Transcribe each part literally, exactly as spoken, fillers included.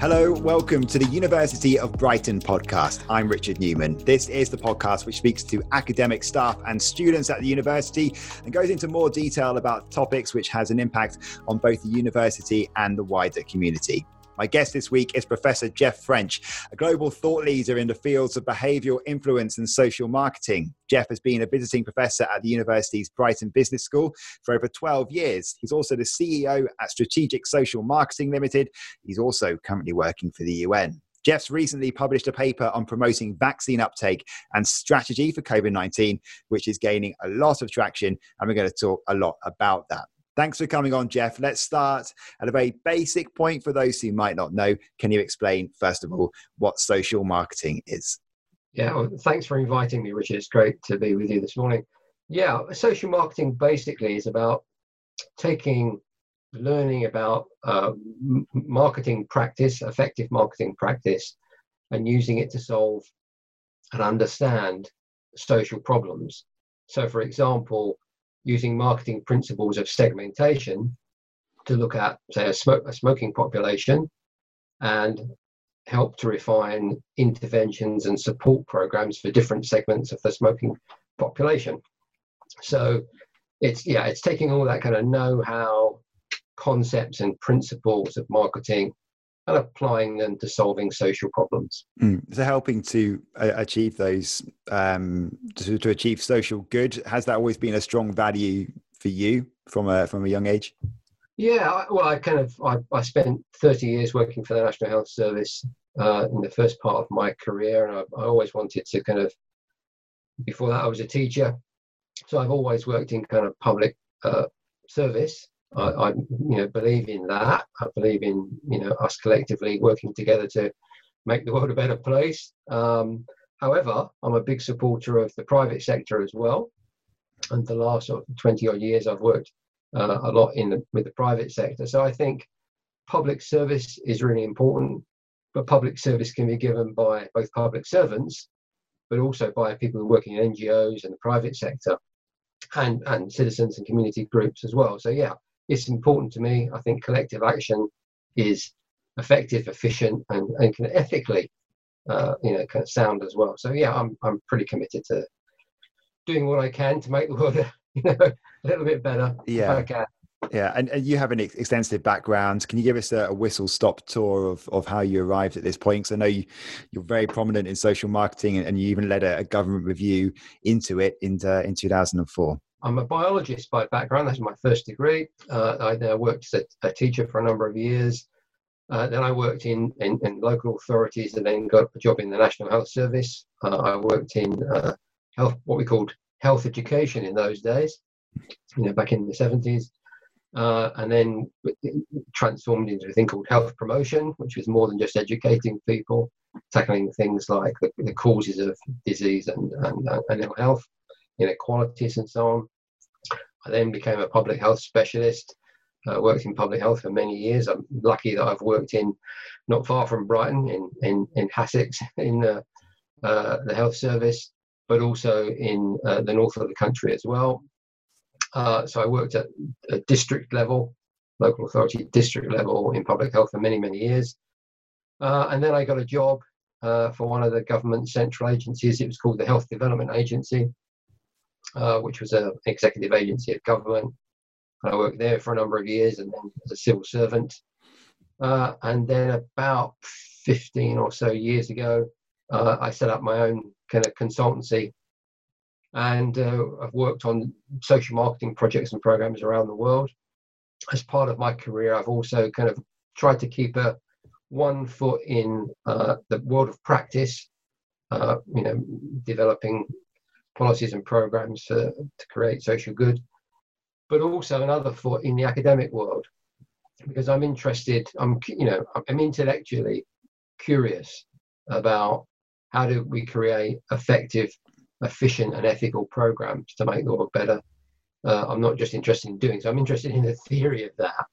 Hello, welcome to the University of Brighton podcast. I'm Richard Newman. This is the podcast which speaks to academic staff and students at the university and goes into more detail about topics which has an impact on both the university and the wider community. My guest this week is Professor Jeff French, a global thought leader in the fields of behavioural influence and social marketing. Jeff has been a visiting professor at the University's Brighton Business School for over twelve years. He's also the C E O at Strategic Social Marketing Limited. He's also currently working for the U N. Jeff's recently published a paper on promoting vaccine uptake and strategy for covid nineteen, which is gaining a lot of traction, and we're going to talk a lot about that. Thanks for coming on, Jeff. Let's start at a very basic point for those who might not know. Can you explain, first of all, what social marketing is? Yeah, well, thanks for inviting me, Richard. It's great to be with you this morning. Yeah, social marketing basically is about taking, learning about uh, marketing practice, effective marketing practice, and using it to solve and understand social problems. So, for example, using marketing principles of segmentation to look at, say, a, smoke, a smoking population and help to refine interventions and support programs for different segments of the smoking population. So it's, yeah, it's taking all that kind of know-how, concepts and principles of marketing and applying them to solving social problems. Mm. So helping to uh, achieve those, um, to, to achieve social good, has that always been a strong value for you from a from a young age? Yeah, I, well, I kind of, I, I spent thirty years working for the National Health Service uh, in the first part of my career. And I, I always wanted to kind of, before that I was a teacher. So I've always worked in kind of public uh, service. I, I, you know, believe in that. I believe in, you know, us collectively working together to make the world a better place. Um, however, I'm a big supporter of the private sector as well. And the last sort of twenty odd years, I've worked uh, a lot in the, with the private sector. So I think public service is really important, but public service can be given by both public servants, but also by people working in N G Os and the private sector, and and citizens and community groups as well. So yeah. It's important to me. I think collective action is effective, efficient, and, and kind of ethically, uh, you know, kind of sound as well. So yeah, I'm I'm pretty committed to doing what I can to make the world, you know, a little bit better. Yeah, if I can. Yeah, and, and you have an ex- extensive background. Can you give us a, a whistle-stop tour of, of how you arrived at this point? Because I know you, you're very prominent in social marketing, and, and you even led a, a government review into it in uh, in two thousand four. I'm a biologist by background. That's my first degree. Uh, I now worked as a, a teacher for a number of years. Uh, then I worked in, in, in local authorities, and then got a job in the National Health Service. Uh, I worked in uh, health, what we called health education in those days, you know, back in the seventies, uh, and then transformed into a thing called health promotion, which was more than just educating people, tackling things like the, the causes of disease and, and, and ill health, inequalities and so on. I then became a public health specialist, uh, worked in public health for many years. I'm lucky that I've worked in, not far from Brighton, in in, in Hassex, in uh, uh, the health service, but also in uh, the north of the country as well. Uh, so I worked at a district level, local authority district level in public health for many, many years. Uh, and then I got a job uh, for one of the government central agencies. It was called the Health Development Agency. Uh, which was an executive agency of government. And I worked there for a number of years, and then as a civil servant. Uh, and then about fifteen or so years ago, uh, I set up my own kind of consultancy. And uh, I've worked on social marketing projects and programs around the world. As part of my career, I've also kind of tried to keep a one foot in uh, the world of practice, uh, you know, developing policies and programs uh, to create social good, but also another foot in the academic world, because I'm interested, I'm, you know, I'm intellectually curious about how do we create effective, efficient and ethical programs to make the world better. Uh, I'm not just interested in doing, so I'm interested in the theory of that.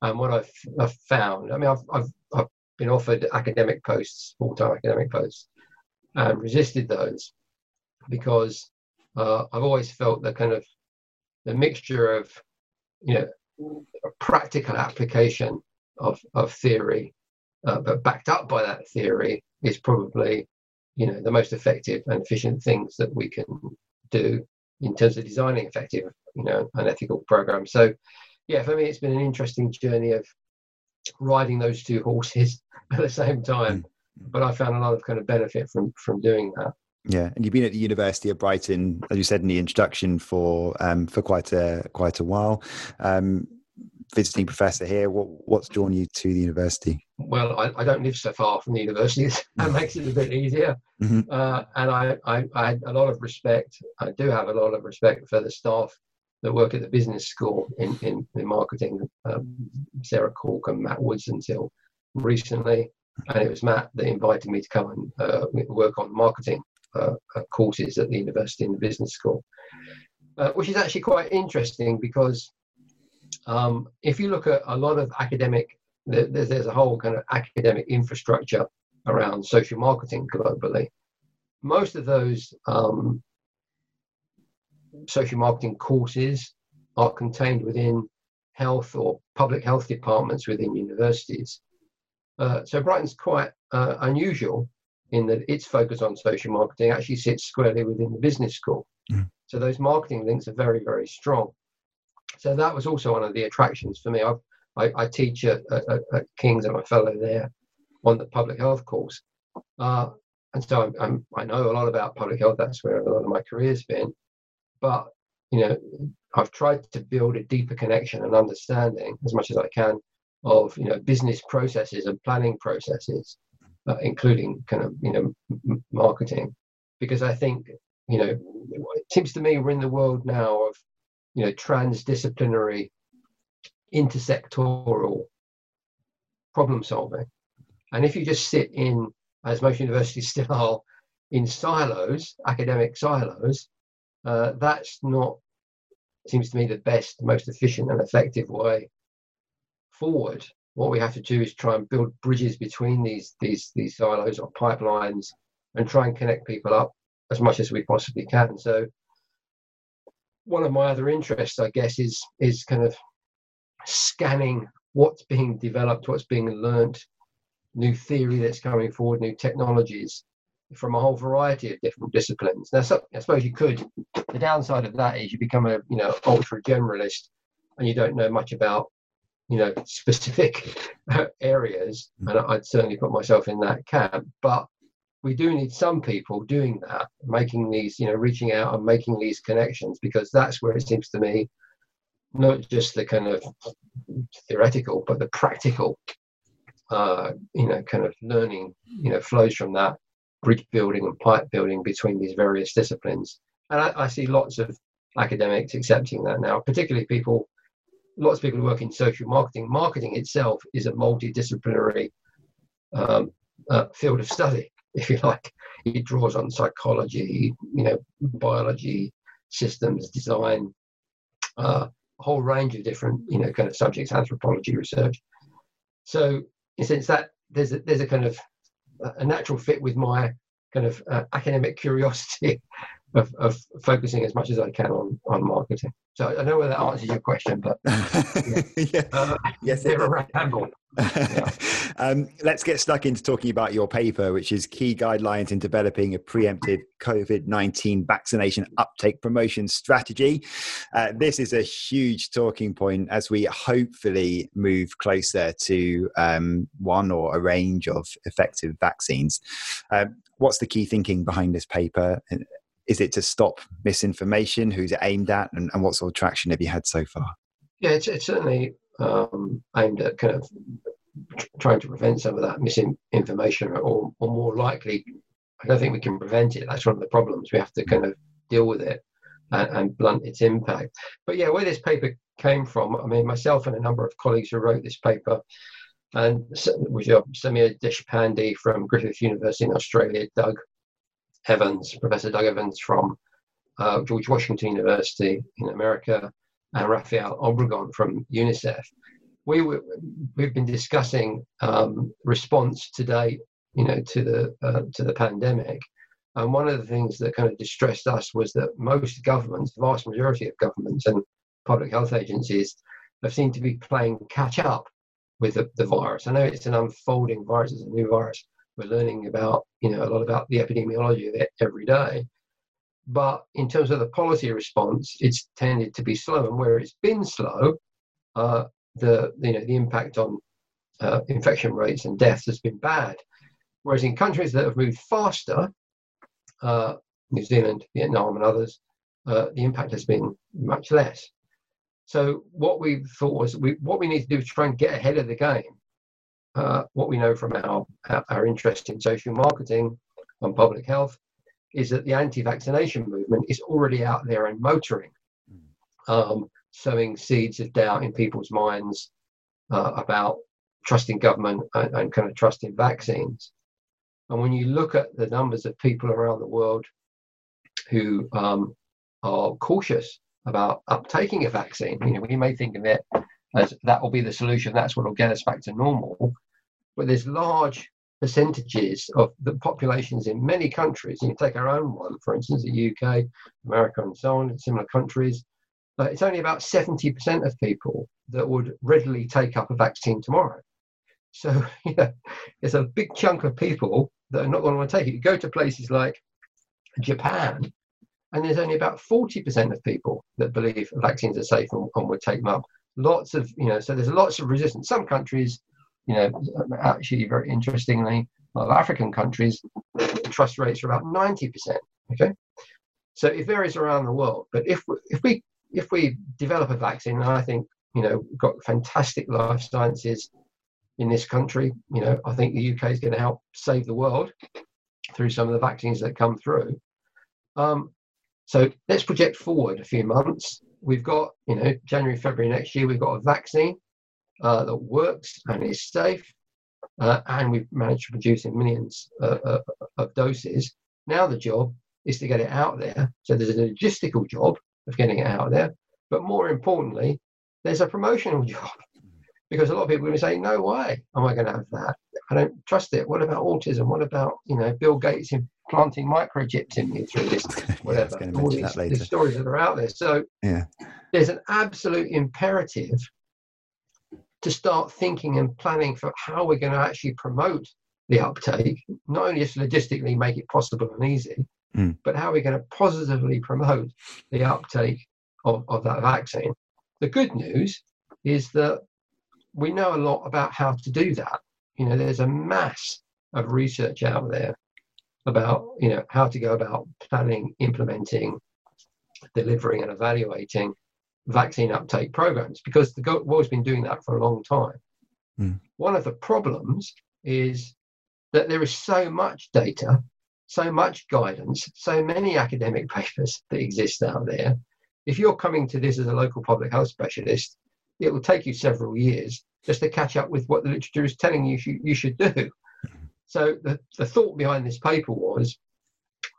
And what I've, I've found, I mean, I've, I've, I've been offered academic posts, full-time academic posts, and resisted those, because uh, I've always felt the kind of the mixture of, you know, practical application of, of theory uh, but backed up by that theory, is probably, you know, the most effective and efficient things that we can do in terms of designing effective, you know, and ethical programs. So, yeah, for me, it's been an interesting journey of riding those two horses at the same time. But I found a lot of kind of benefit from from doing that. Yeah, and you've been at the University of Brighton, as you said in the introduction, for um, for quite a quite a while. Um, visiting professor here. What what's drawn you to the university? Well, I, I don't live so far from the university. That makes it a bit easier. Mm-hmm. uh, and I, I I had a lot of respect. I do have a lot of respect for the staff that work at the business school in in, in marketing. Um, Sarah Cork and Matt Woods until recently, and it was Matt that invited me to come and uh, work on marketing uh, courses at the university in the business school, uh, which is actually quite interesting because. Um, if you look at a lot of academic, there's, there's a whole kind of academic infrastructure around social marketing globally. Most of those um, social marketing courses are contained within health or public health departments within universities. Uh, so Brighton's quite uh, unusual in that its focus on social marketing actually sits squarely within the business school. Mm. So those marketing links are very, very strong. So that was also one of the attractions for me. I, I, I teach at, at, at King's and I'm a fellow there on the public health course. Uh, and so I'm, I'm, I know a lot about public health. That's where a lot of my career's been. But, you know, I've tried to build a deeper connection and understanding as much as I can of, you know, business processes and planning processes, uh, including kind of, you know, m- marketing. Because I think, you know, it seems to me we're in the world now of, you know, transdisciplinary, intersectoral problem solving. And if you just sit in, as most universities still are, in silos, academic silos, uh, that's not, seems to me, the best, most efficient and effective way forward. What we have to do is try and build bridges between these, these, these silos or pipelines and try and connect people up as much as we possibly can. So, one of my other interests, I guess, is is kind of scanning what's being developed, what's being learnt, new theory that's coming forward, new technologies from a whole variety of different disciplines. Now, so, I suppose you could. The downside of that is you become a you know ultra generalist, and you don't know much about you know specific areas. And I'd certainly put myself in that camp, but. We do need some people doing that, making these, you know, reaching out and making these connections, because that's where it seems to me, not just the kind of theoretical, but the practical, uh, you know, kind of learning, you know, flows from that bridge building and pipe building between these various disciplines. And I, I see lots of academics accepting that now, particularly people, lots of people who work in social marketing. Marketing itself is a multidisciplinary um, uh, field of study. If you like, it draws on psychology, you know, biology, systems design, uh, a whole range of different, you know, kind of subjects, anthropology research. So, in a sense, that there's a, there's a kind of a natural fit with my kind of uh, academic curiosity of, of focusing as much as I can on, on marketing. So I don't know whether that answers your question, but yeah. yes, uh, yes, they're a ramble. Yeah. Um, let's get stuck into talking about your paper, which is key guidelines in developing a preemptive COVID nineteen vaccination uptake promotion strategy. Uh, this is a huge talking point as we hopefully move closer to um, one or a range of effective vaccines. Uh, what's the key thinking behind this paper? Is it to stop misinformation? Who's it aimed at? And, and what sort of traction have you had so far? Yeah, it's, it's certainly um, aimed at kind of trying to prevent some of that misinformation, or, or more likely, I don't think we can prevent it. That's one of the problems. We have to kind of deal with it and, and blunt its impact. But yeah, where this paper came from, I mean, myself and a number of colleagues who wrote this paper, and which are Samir Deshpande from Griffith University in Australia, Doug Evans, Professor Doug Evans from uh, George Washington University in America, and Raphael Obregon from UNICEF. We were, we've been discussing um, response today, you know, to the uh, to the pandemic, and one of the things that kind of distressed us was that most governments, the vast majority of governments and public health agencies, have seemed to be playing catch up with the, the virus. I know it's an unfolding virus, it's a new virus. We're learning about, you know, a lot about the epidemiology of it every day. But in terms of the policy response, it's tended to be slow. And where it's been slow, uh, the, you know, the impact on uh, infection rates and deaths has been bad. Whereas in countries that have moved faster, uh, New Zealand, Vietnam and others, uh, the impact has been much less. So what we thought was we, what we need to do is try and get ahead of the game. Uh, what we know from our, our, our interest in social marketing and public health is that the anti-vaccination movement is already out there and motoring, um, sowing seeds of doubt in people's minds uh, about trusting government and, and kind of trusting vaccines. And when you look at the numbers of people around the world who um, are cautious about uptaking a vaccine, you know, we may think of it as that will be the solution, that's what will get us back to normal, but there's large percentages of the populations in many countries. You take our own one, for instance, the U K, America and so on, similar countries, but it's only about seventy percent of people that would readily take up a vaccine tomorrow. So you know, it's a big chunk of people that are not going to want to take it. You go to places like Japan, and there's only about forty percent of people that believe vaccines are safe and, and would take them up. Lots of, you know, so there's lots of resistance. Some countries, you know, actually very interestingly, a lot of African countries, trust rates are about ninety percent. Okay, so it varies around the world. But if we, if we if we develop a vaccine, and I think, you know, we've got fantastic life sciences in this country. You know, I think the U K is going to help save the world through some of the vaccines that come through. Um, so let's project forward a few months. We've got, you know, January, February next year, we've got a vaccine uh, that works and is safe, uh, and we've managed to produce in millions uh, uh, of doses. Now the job is to get it out there. So there's a logistical job of getting it out there, but more importantly, there's a promotional job, because a lot of people are going to say, no way am I going to have that. I don't trust it. What about autism? What about, you know, Bill Gates implanting microchips in me through this, whatever, yeah, all these, these stories that are out there. So yeah, there's an absolute imperative to start thinking and planning for how we're going to actually promote the uptake, not only just logistically make it possible and easy, mm. but how we're going to positively promote the uptake of, of that vaccine. The good news is that we know a lot about how to do that. You know, there's a mass of research out there about, you know, how to go about planning, implementing, delivering and evaluating vaccine uptake programs, because the world's been doing that for a long time. Mm. One of the problems is that there is so much data, so much guidance, so many academic papers that exist out there. If you're coming to this as a local public health specialist, it will take you several years just to catch up with what the literature is telling you sh- you should do. So the, the thought behind this paper was,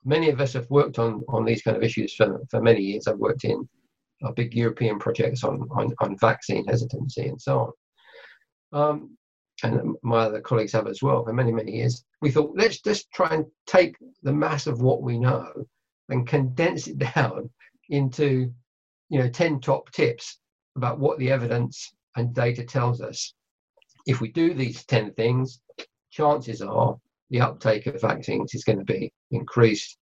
many of us have worked on, on these kind of issues for, for many years. I've worked in uh, big European projects on, on, on vaccine hesitancy and so on. Um, and my other colleagues have as well for many, many years. We thought, let's just try and take the mass of what we know and condense it down into, you know, ten top tips about what the evidence and data tells us. If we do these ten things, chances are the uptake of vaccines is going to be increased.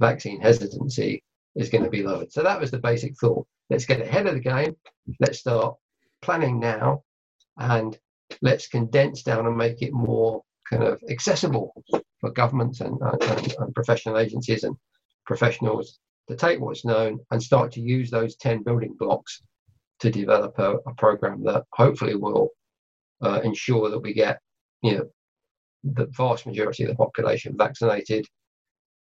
Vaccine hesitancy is going to be lowered. So that was the basic thought. Let's get ahead of the game. Let's start planning now, and let's condense down and make it more kind of accessible for governments and, and, and professional agencies and professionals to take what's known and start to use those ten building blocks to develop a, a program that hopefully will uh, ensure that we get, you know, the vast majority of the population vaccinated,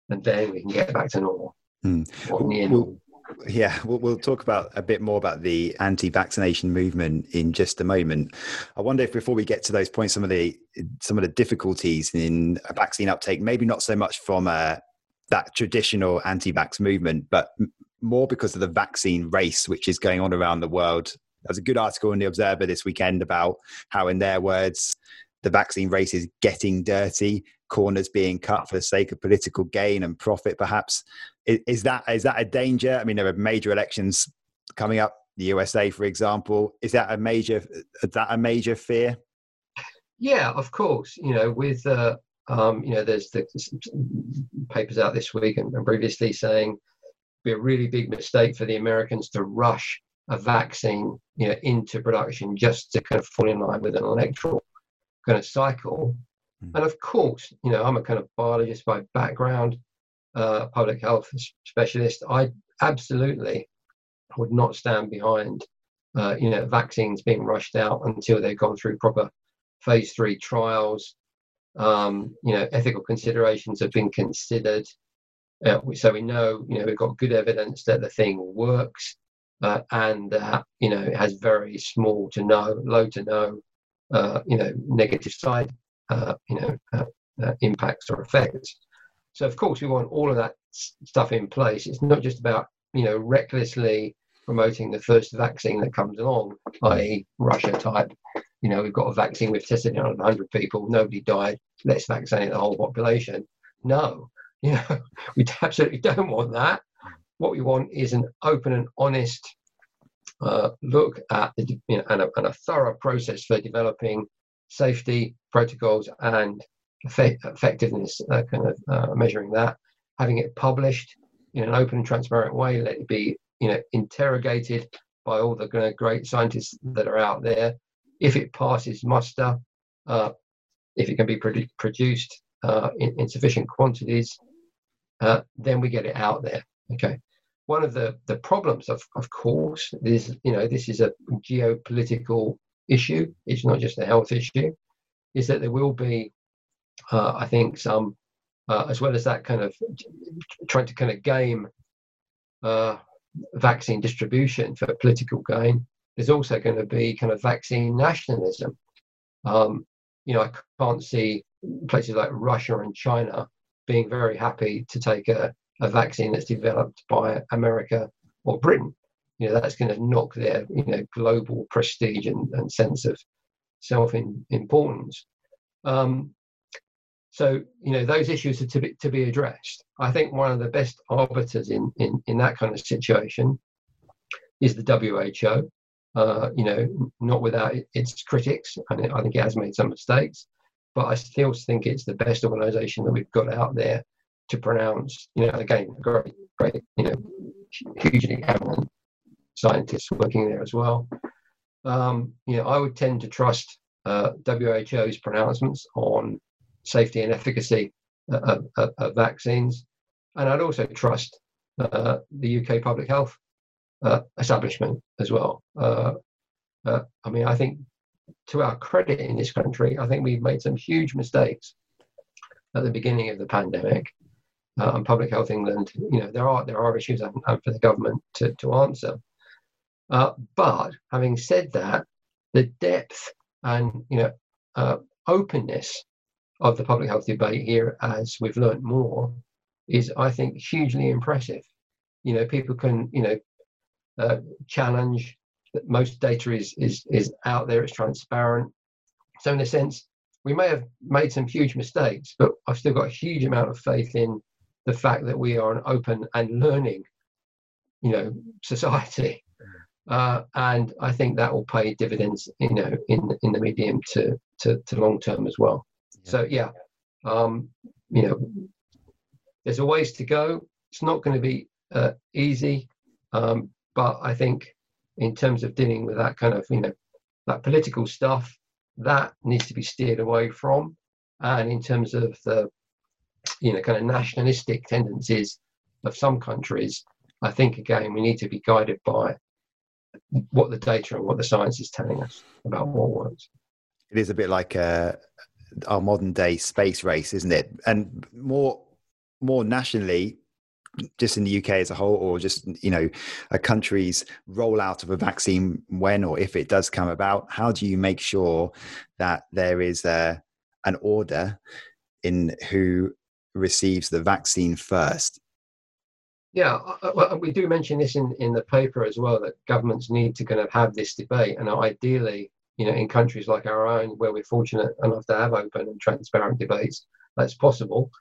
and then we can get back to normal. Mm. Or near normal. We'll, yeah, we'll, we'll talk about a bit more about the anti-vaccination movement in just a moment. I wonder if before we get to those points, some of the some of the difficulties in a vaccine uptake, maybe not so much from uh, that traditional anti-vax movement, but more because of the vaccine race, which is going on around the world. There's a good article in The Observer this weekend about how, in their words, the vaccine race is getting dirty, corners being cut for the sake of political gain and profit, perhaps. Is, is that is that a danger? I mean, there are major elections coming up, the U S A, for example. Is that a major, is that a major fear? Yeah, of course. You know, with uh, um, you know, there's the papers out this week and, and previously saying it'd be a really big mistake for the Americans to rush a vaccine, you know, into production just to kind of fall in line with an electoral kind of cycle. Mm. And of course, you know, I'm a kind of biologist by background, uh, public health specialist. I absolutely would not stand behind, uh, you know, vaccines being rushed out until they've gone through proper phase three trials. Um, you know, ethical considerations have been considered. Uh, so we know, you know, we've got good evidence that the thing works, uh, and that, you know, it has very small to no, low to no, uh, you know, negative side, uh, you know, uh, uh, impacts or effects. So, of course, we want all of that stuff in place. It's not just about, you know, recklessly promoting the first vaccine that comes along, that is. Russia type. You know, we've got a vaccine, we've tested it on one hundred people, nobody died, let's vaccinate the whole population. No. You know, we absolutely don't want that. What we want is an open and honest uh, look at the, you know, and, a, and a thorough process for developing safety protocols and effect, effectiveness, uh, kind of uh, measuring that, having it published in an open and transparent way, let it be, you know, interrogated by all the kind of great scientists that are out there. If it passes muster, uh, if it can be produ- produced uh, in, in sufficient quantities, Uh, then we get it out there. Okay. One of the, the problems, of, of course, is, you know, this is a geopolitical issue. It's not just a health issue. Is that there will be, uh, I think, some, uh, as well as that kind of trying to kind of game uh, vaccine distribution for political gain, there's also going to be kind of vaccine nationalism. Um, you know, I can't see places like Russia and China being very happy to take a, a vaccine that's developed by America or Britain. You know, that's going to knock their, you know, global prestige and, and sense of self-importance. Um, so, you know, those issues are to be, to be addressed. I think one of the best arbiters in, in, in that kind of situation is the W H O, uh, you know, not without its critics. And I think it has made some mistakes. But I still think it's the best organisation that we've got out there to pronounce, you know, again, great, great, you know, hugely eminent scientists working there as well. Um, you know, I would tend to trust uh, W H O's pronouncements on safety and efficacy of, of, of vaccines. And I'd also trust uh, the U K public health uh, establishment as well. Uh, uh, I mean, I think, to our credit in this country, I think we've made some huge mistakes at the beginning of the pandemic. Uh, and Public Health England, you know, there are there are issues and for the government to, to answer. Uh, but having said that, the depth and, you know, uh, openness of the public health debate here, as we've learned more, is, I think, hugely impressive. You know, people can, you know, uh, challenge. That most data is, is is out there, it's transparent. So in a sense, we may have made some huge mistakes, but I've still got a huge amount of faith in the fact that we are an open and learning, you know, society. Uh, and I think that will pay dividends, you know, in in the medium to, to, to long term as well. Yeah. So, yeah, um, you know, there's a ways to go. It's not going to be uh, easy, um, but I think, in terms of dealing with that kind of, you know, that political stuff, that needs to be steered away from. And in terms of the, you know, kind of nationalistic tendencies of some countries, I think, again, we need to be guided by what the data and what the science is telling us about what works. It is a bit like uh, our modern day space race, isn't it? And more, more nationally, just in the U K as a whole, or just, you know, a country's rollout of a vaccine, when or if it does come about, how do you make sure that there is a, an order in who receives the vaccine first? Yeah, well, we do mention this in, in the paper as well, that governments need to kind of have this debate. And ideally, you know, in countries like our own, where we're fortunate enough to have open and transparent debates, that's possible.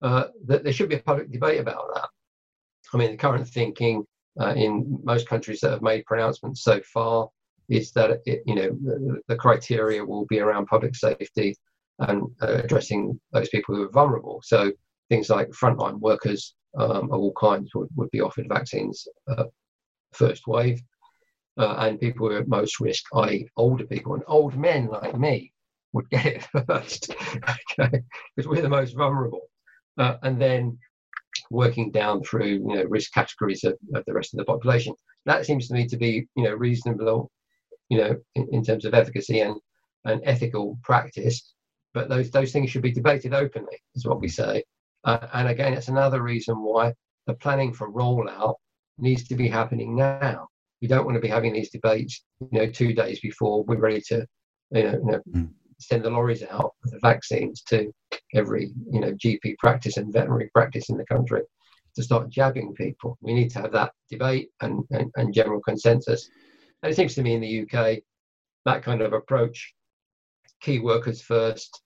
Uh, that there should be a public debate about that. I mean, the current thinking uh, in most countries that have made pronouncements so far is that it, you know, the, the criteria will be around public safety and uh, addressing those people who are vulnerable. So things like frontline workers um, of all kinds would, would be offered vaccines uh, first wave, uh, and people who are at most risk, that is older people and old men like me, would get it first, okay, because we're the most vulnerable. Uh, and then working down through, you know, risk categories of, of the rest of the population. That seems to me to be, you know, reasonable, you know, in, in terms of efficacy and, and ethical practice. But those those things should be debated openly, is what we say. Uh, and again, it's another reason why the planning for rollout needs to be happening now. You don't want to be having these debates, you know, two days before we're ready to, you know, you know mm. send the lorries out with the vaccines to every, you know, G P practice and veterinary practice in the country to start jabbing people. We need to have that debate and, and, and general consensus. And it seems to me in the U K, that kind of approach, key workers first,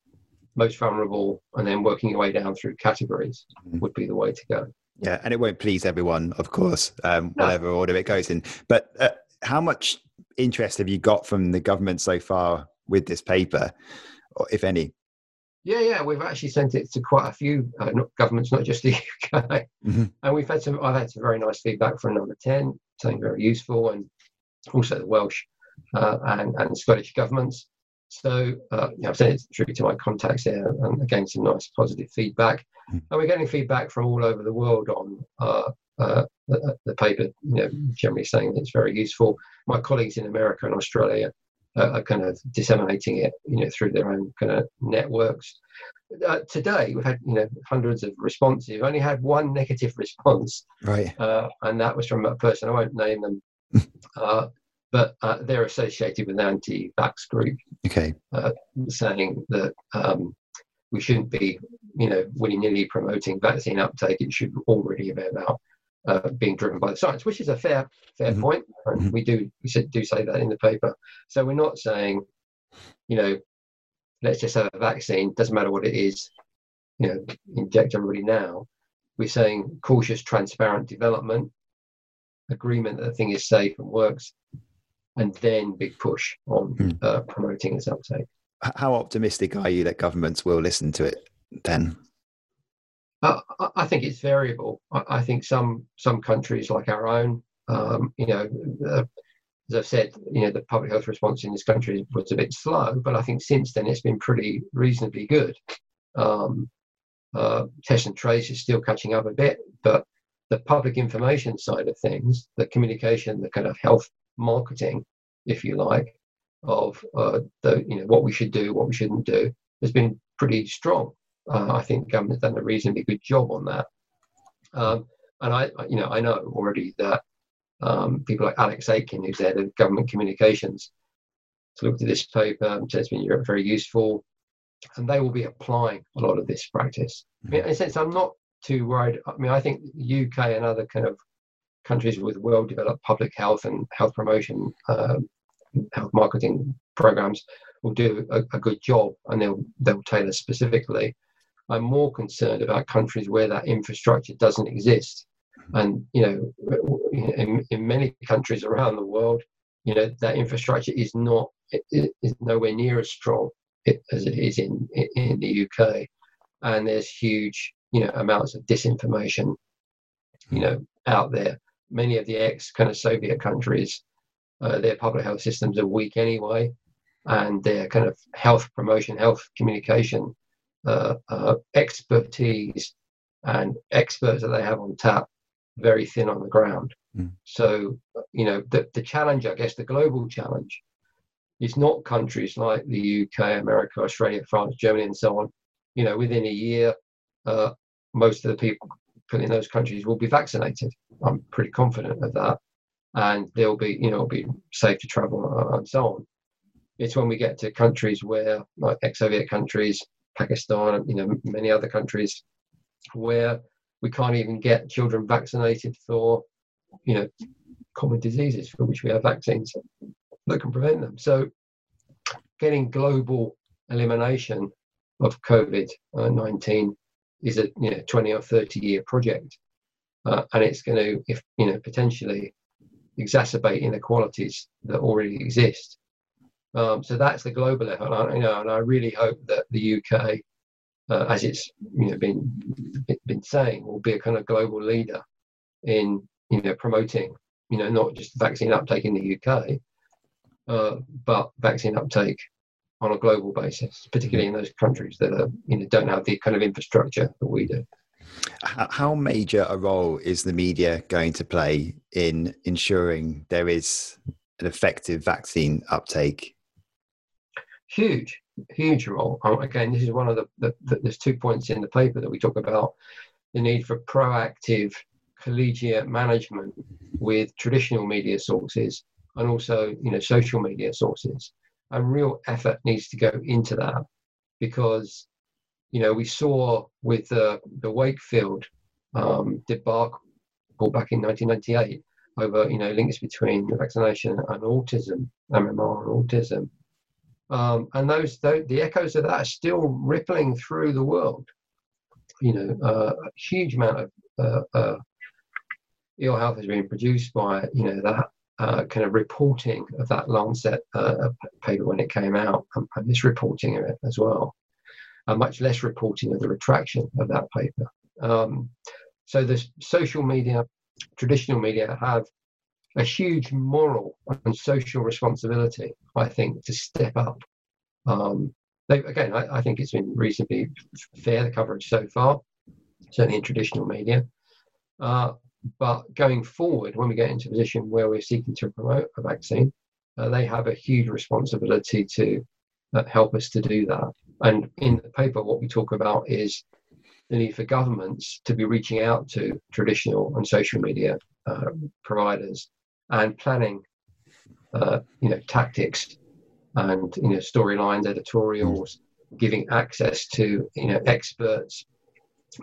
most vulnerable, and then working your way down through categories would be the way to go. Yeah, and it won't please everyone, of course, um, whatever no. order it goes in. But uh, how much interest have you got from the government so far with this paper, or if any? Yeah, yeah, we've actually sent it to quite a few uh, not governments, not just the U K, mm-hmm. and we've had some. I've had some very nice feedback from number ten, saying very useful, and also the Welsh uh, and and Scottish governments. So uh, yeah, I've sent it through to my contacts there, and again some nice positive feedback. Mm-hmm. And we're getting feedback from all over the world on uh, uh, the, the paper. You know, generally saying that it's very useful. My colleagues in America and Australia are kind of disseminating it, you know, through their own kind of networks. Uh, today, we've had, you know, hundreds of responses. We've only had one negative response, right? Uh, and that was from a person, I won't name them, uh, but uh, they're associated with an anti-vax group. Okay, uh, saying that um, we shouldn't be, you know, willy-nilly promoting vaccine uptake. It should already be about Uh, being driven by the science, which is a fair fair mm-hmm. point, and mm-hmm. we do we said, do say that in the paper. So we're not saying, you know, let's just have a vaccine, doesn't matter what it is, you know, inject everybody now. We're saying cautious, transparent development, agreement that the thing is safe and works, and then big push on mm. uh, promoting its uptake. How optimistic are you that governments will listen to it then? Uh, I think it's variable. I, I think some some countries like our own, um, you know, uh, as I've said, you know, the public health response in this country was a bit slow, but I think since then it's been pretty reasonably good. Um, uh, test and trace is still catching up a bit, but the public information side of things, the communication, the kind of health marketing, if you like, of uh, the, you know, what we should do, what we shouldn't do, has been pretty strong. Uh, I think the government's done a reasonably good job on that, um, and I, you know, I know already that um, people like Alex Aiken, who's head of government communications, has looked at this paper and said it's been very useful, and they will be applying a lot of this practice. I mean, in a sense, I'm not too worried. I mean, I think the U K and other kind of countries with well-developed public health and health promotion, um, health marketing programs will do a, a good job, and they'll they'll tailor specifically. I'm more concerned about countries where that infrastructure doesn't exist. And, you know, in, in many countries around the world, you know, that infrastructure is not, it, it is nowhere near as strong as it is in, in the U K. And there's huge, you know, amounts of disinformation, you know, out there. Many of the ex kind of Soviet countries, uh, their public health systems are weak anyway, and their kind of health promotion, health communication, Uh, uh, expertise and experts that they have on tap, very thin on the ground. Mm. So, you know, the, the challenge, I guess, the global challenge is not countries like the U K, America, Australia, France, Germany, and so on. You know, within a year, uh, most of the people in those countries will be vaccinated. I'm pretty confident of that. And they'll be, you know, it'll be safe to travel and so on. It's when we get to countries where, like ex-Soviet countries, Pakistan, you know, many other countries where we can't even get children vaccinated for, you know, common diseases for which we have vaccines that can prevent them. So getting global elimination of COVID nineteen is a, you know, twenty or thirty year project. Uh, and it's going to, if, you know, potentially exacerbate inequalities that already exist. Um, so that's the global effort, and I, you know, and I really hope that the U K, uh, as it's you know been been saying, will be a kind of global leader in you know promoting you know not just vaccine uptake in the U K, uh, but vaccine uptake on a global basis, particularly in those countries that are you know don't have the kind of infrastructure that we do. How major a role is the media going to play in ensuring there is an effective vaccine uptake? Huge, huge role. Again, this is one of the, the, the there's two points in the paper that we talk about: the need for proactive collegiate management with traditional media sources and also, you know, social media sources. And real effort needs to go into that, because, you know, we saw with the, the Wakefield um, debacle back in nineteen ninety-eight over, you know, links between vaccination and autism, M M R and autism. Um, and those, the, the echoes of that are still rippling through the world. You know, uh, a huge amount of uh, uh, ill health has been produced by, you know, that uh, kind of reporting of that Lancet uh, paper when it came out, and this reporting of it as well. And much less reporting of the retraction of that paper. Um, so the social media, traditional media, have a huge moral and social responsibility, I think, to step up. Um, they, again, I, I think it's been reasonably fair, the coverage so far, certainly in traditional media. Uh, but going forward, when we get into a position where we're seeking to promote a vaccine, uh, they have a huge responsibility to uh, help us to do that. And in the paper, what we talk about is the need for governments to be reaching out to traditional and social media uh, providers and planning, uh, you know, tactics and, you know, storylines, editorials, giving access to, you know, experts,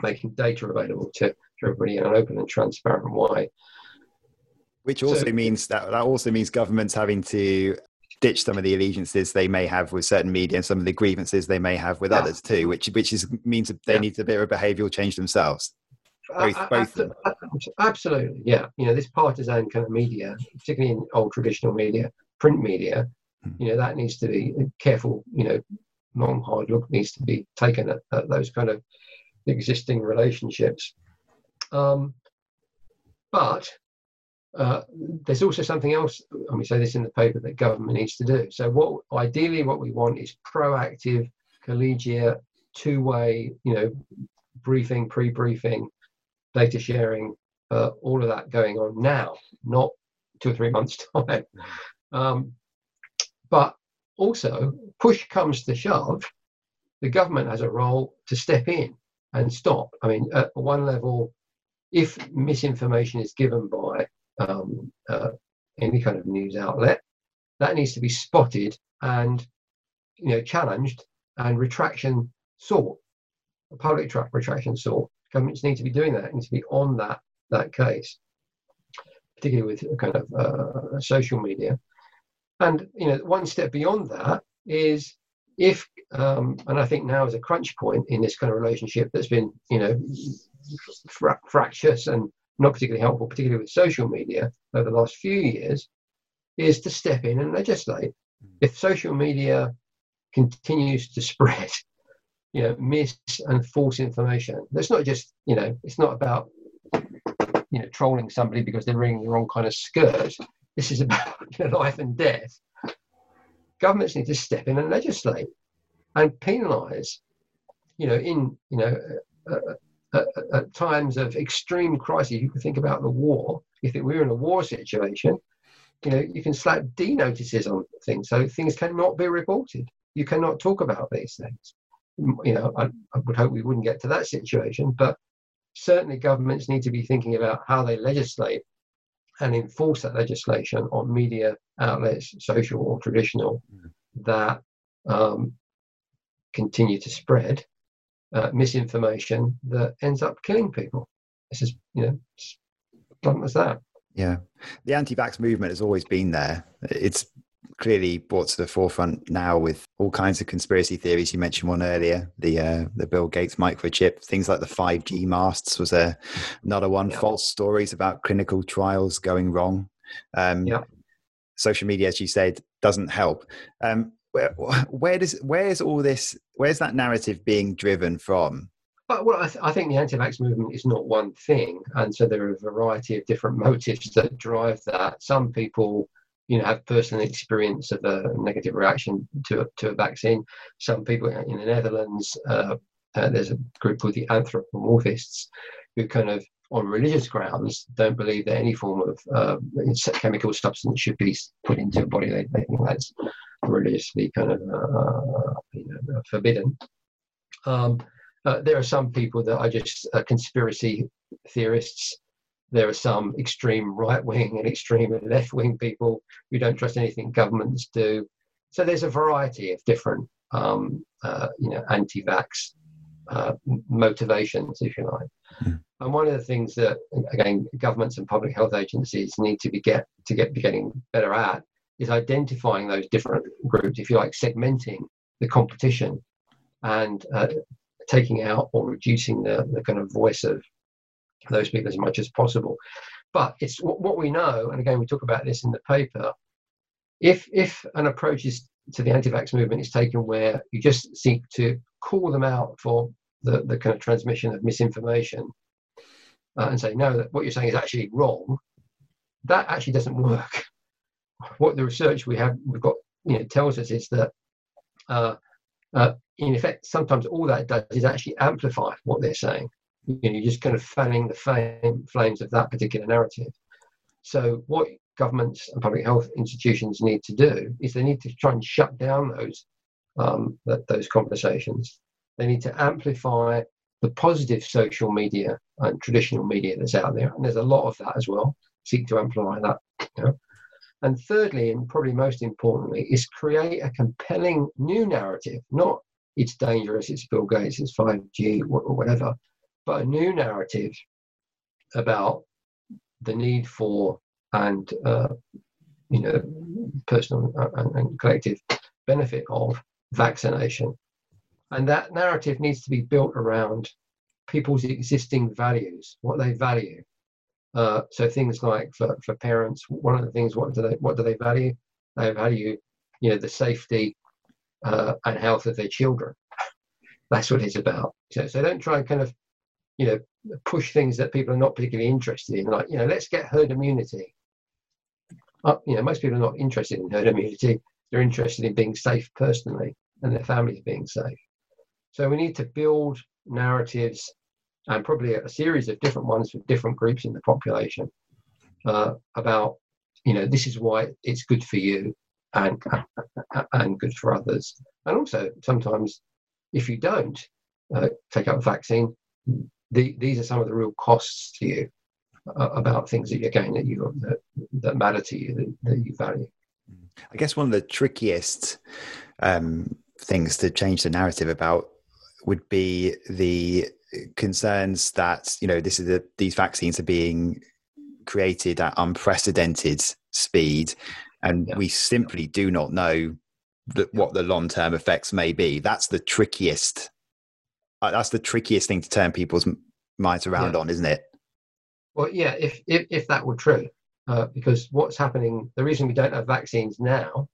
making data available to everybody in an open and transparent way. Which also so, means that that also means governments having to ditch some of the allegiances they may have with certain media and some of the grievances they may have with yeah. others too, which which is means they yeah. need a bit of a behavioural change themselves. Both, uh, both absolutely, yeah. You know, this partisan kind of media, particularly in old traditional media, print media, mm. you know, that needs to be a careful, you know, long hard look needs to be taken at, at those kind of existing relationships. Um, but Uh, there's also something else, and we say this in the paper, that government needs to do. So what ideally what we want is proactive, collegiate, two-way, you know, briefing, pre-briefing, data sharing, uh, all of that going on now, not two or three months' time. Um, but also, push comes to shove, the government has a role to step in and stop. I mean, at one level, if misinformation is given by Um, uh, any kind of news outlet, that needs to be spotted and, you know, challenged and retraction sought, a public track retraction sought. Governments need to be doing that, need to be on that that case, particularly with kind of uh, social media. And, you know, one step beyond that is if, um, and I think now is a crunch point in this kind of relationship that's been, you know, fra- fractious and not particularly helpful, particularly with social media over the last few years, is to step in and legislate. If social media continues to spread, you know, mis and false information, that's not just, you know, it's not about, you know, trolling somebody because they're wearing the wrong kind of skirt. This is about, you know, life and death. Governments need to step in and legislate and penalise, you know, in, you know, uh, At, at times of extreme crisis. You can think about the war. If it, we were in a war situation, you know, you can slap D notices on things, so things cannot be reported. You cannot talk about these things. You know, I, I would hope we wouldn't get to that situation, but certainly governments need to be thinking about how they legislate and enforce that legislation on media outlets, social or traditional, that um, continue to spread Uh, misinformation that ends up killing people. It's as, you know, blunt as that. Yeah. The anti-vax movement has always been there. It's clearly brought to the forefront now with all kinds of conspiracy theories. You mentioned one earlier, the uh, the Bill Gates microchip, things like the five G masts was a, another one, yeah. false stories about clinical trials going wrong. Um, yeah. Social media, as you said, doesn't help. Um, where, where does where is all this? Where's that narrative being driven from? But, well, I, th- I think the anti-vax movement is not one thing, and so there are a variety of different motives that drive that. Some people, you know, have personal experience of a negative reaction to a, to a vaccine. Some people in the Netherlands, uh, uh, there's a group called the anthropomorphists, who kind of, on religious grounds, don't believe that any form of uh, chemical substance should be put into a body. They, they think that's religiously kind of uh, you know, forbidden. Um, Uh, there are some people that are just uh, conspiracy theorists. There are some extreme right-wing and extreme left-wing people who don't trust anything governments do. So there's a variety of different, um, uh, you know, anti-vax uh, motivations, if you like. Mm-hmm. And one of the things that, again, governments and public health agencies need to be get to get be getting better at is identifying those different groups, if you like, segmenting the competition and uh, taking out or reducing the, the kind of voice of those people as much as possible. But it's what we know, and again, we talk about this in the paper, if if an approach is to the anti-vax movement is taken where you just seek to call them out for the, the kind of transmission of misinformation uh, and say, no, that what you're saying is actually wrong, that actually doesn't work. What the research we have, we've got, you know, tells us is that uh, uh, in effect, sometimes all that does is actually amplify what they're saying. You know, you're just kind of fanning the flame, flames of that particular narrative. So what governments and public health institutions need to do is they need to try and shut down those um, that, those conversations. They need to amplify the positive social media and traditional media that's out there. And there's a lot of that as well. Seek to amplify that. You know? And thirdly, and probably most importantly, is create a compelling new narrative, not it's dangerous, it's Bill Gates, it's five G or whatever, but a new narrative about the need for and, uh, you know, personal and, and collective benefit of vaccination. And that narrative needs to be built around people's existing values, what they value. Uh, so things like for, for parents, one of the things, what do they, what do they value? They value, you know, the safety Uh, and health of their children. That's what it's about. So, so don't try and kind of, you know, push things that people are not particularly interested in. Like, you know, let's get herd immunity. Uh, you know, most people are not interested in herd immunity. They're interested in being safe personally and their families being safe. So we need to build narratives and probably a series of different ones for different groups in the population uh, about, you know, this is why it's good for you. And, and good for others. And also, sometimes, if you don't uh, take up a vaccine, the, these are some of the real costs to you uh, about things that you're getting that you that, that matter to you, that, that you value. I guess one of the trickiest um, things to change the narrative about would be the concerns that, you know, this is a, these vaccines are being created at unprecedented speed. And yeah. we simply do not know that what the long-term effects may be. That's the trickiest. Uh, that's the trickiest thing to turn people's minds around yeah. on, isn't it? Well, yeah. If if, if that were true, uh, because what's happening? The reason we don't have vaccines now.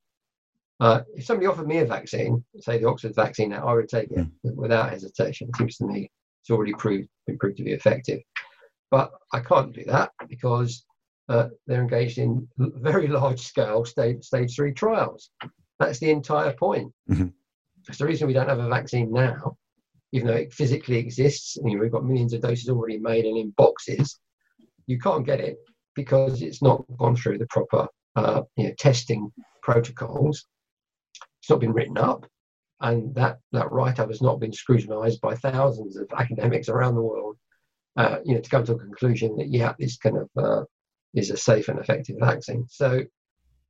Uh, if somebody offered me a vaccine, say the Oxford vaccine, now I would take it mm. without hesitation. It seems to me it's already proved been proved to be effective. But I can't do that because. Uh, they're engaged in very large-scale stage, stage three trials. That's the entire point. Mm-hmm. That's the reason we don't have a vaccine now, even though it physically exists. You know, we've got millions of doses already made and in boxes. You can't get it because it's not gone through the proper uh, you know, testing protocols. It's not been written up, and that, that write-up has not been scrutinised by thousands of academics around the world uh, you know, to come to a conclusion that, yeah, this kind of... Uh, is a safe and effective vaccine. So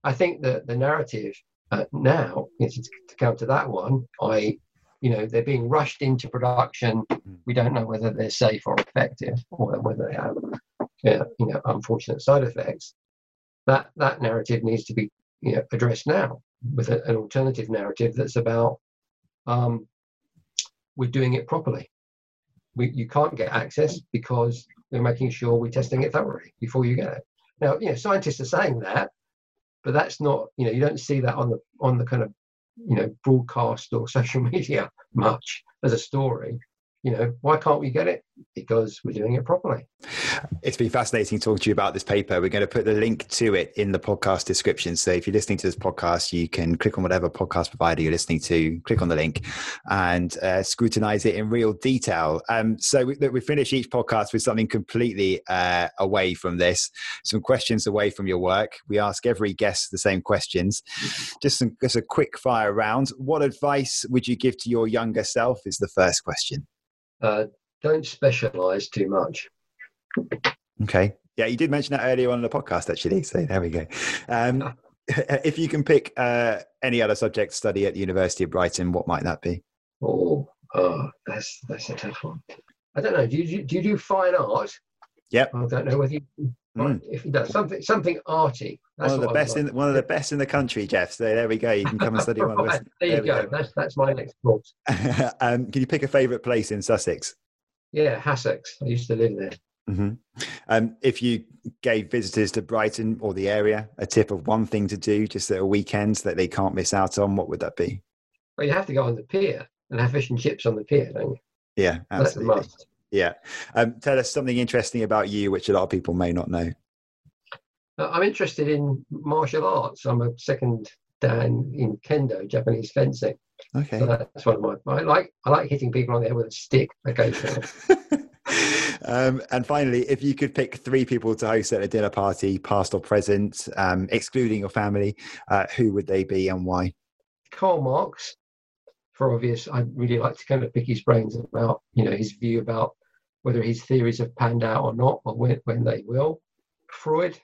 I think that the narrative uh, now is to counter that one, that is, you know, they're being rushed into production. We don't know whether they're safe or effective or whether they have, you know, you know unfortunate side effects. That that narrative needs to be, you know, addressed now with a, an alternative narrative that's about um, we're doing it properly. We, you can't get access because we're making sure we're testing it thoroughly before you get it. Now, you know, scientists are saying that, but that's not, you know, you don't see that on the on the kind of, you know, broadcast or social media much as a story. You know, why can't we get it? Because we're doing it properly. It's been fascinating talking to you about this paper. We're going to put the link to it in the podcast description. So if you're listening to this podcast, you can click on whatever podcast provider you're listening to, click on the link and uh, scrutinize it in real detail. Um, so we, we finish each podcast with something completely uh, away from this, some questions away from your work. We ask every guest the same questions. Just, some, just a quick fire round. What advice would you give to your younger self is the first question. Uh, don't specialize too much. Okay. Yeah, you did mention that earlier on in the podcast, actually. So there we go. Um, if you can pick uh, any other subject to study at the University of Brighton, what might that be? Oh, oh that's that's a tough one. I don't know. Do you do, you do fine art? Yep. I don't know whether you. Mm. If you do something something arty. That's one of the best like. in one of the best in the country, Jeff. So there we go. You can come and study one of us. There you there go. go. That's that's my next course. um, can you pick a favourite place in Sussex? Yeah, Hassex. I used to live there. Mm-hmm. Um, if you gave visitors to Brighton or the area a tip of one thing to do just at a weekend that they can't miss out on, what would that be? Well, you have to go on the pier and have fish and chips on the pier, don't you? Yeah, absolutely. That's a must. Yeah. Um, tell us something interesting about you, which a lot of people may not know. I'm interested in martial arts. I'm a second dan in kendo, Japanese fencing. Okay. So that's one of my, I like, I like hitting people on the head with a stick. Okay. um, and finally, if you could pick three people to host at a dinner party, past or present, um, excluding your family, uh, who would they be and why? Karl Marx. For obvious, I really like to kind of pick his brains about, you know, his view about whether his theories have panned out or not, or when, when they will. Freud,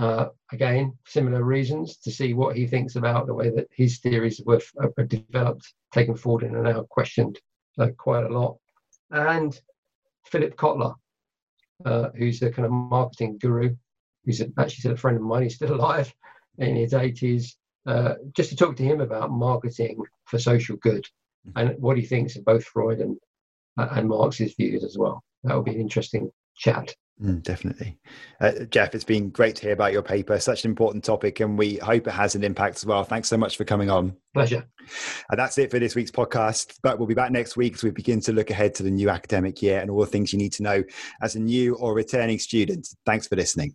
uh, again, similar reasons to see what he thinks about the way that his theories were, were developed, taken forward, and are now questioned uh, quite a lot. And Philip Kotler, uh, who's a kind of marketing guru, who's actually still a friend of mine. He's still alive in his eighties. Uh, just to talk to him about marketing for social good and what he thinks of both Freud and uh, and Marx's views as well. That would be an interesting chat. Mm, definitely. Uh, Jeff, it's been great to hear about your paper, such an important topic, and we hope it has an impact as well. Thanks so much for coming on. Pleasure. And that's it for this week's podcast, but we'll be back next week as we begin to look ahead to the new academic year and all the things you need to know as a new or returning student. Thanks for listening.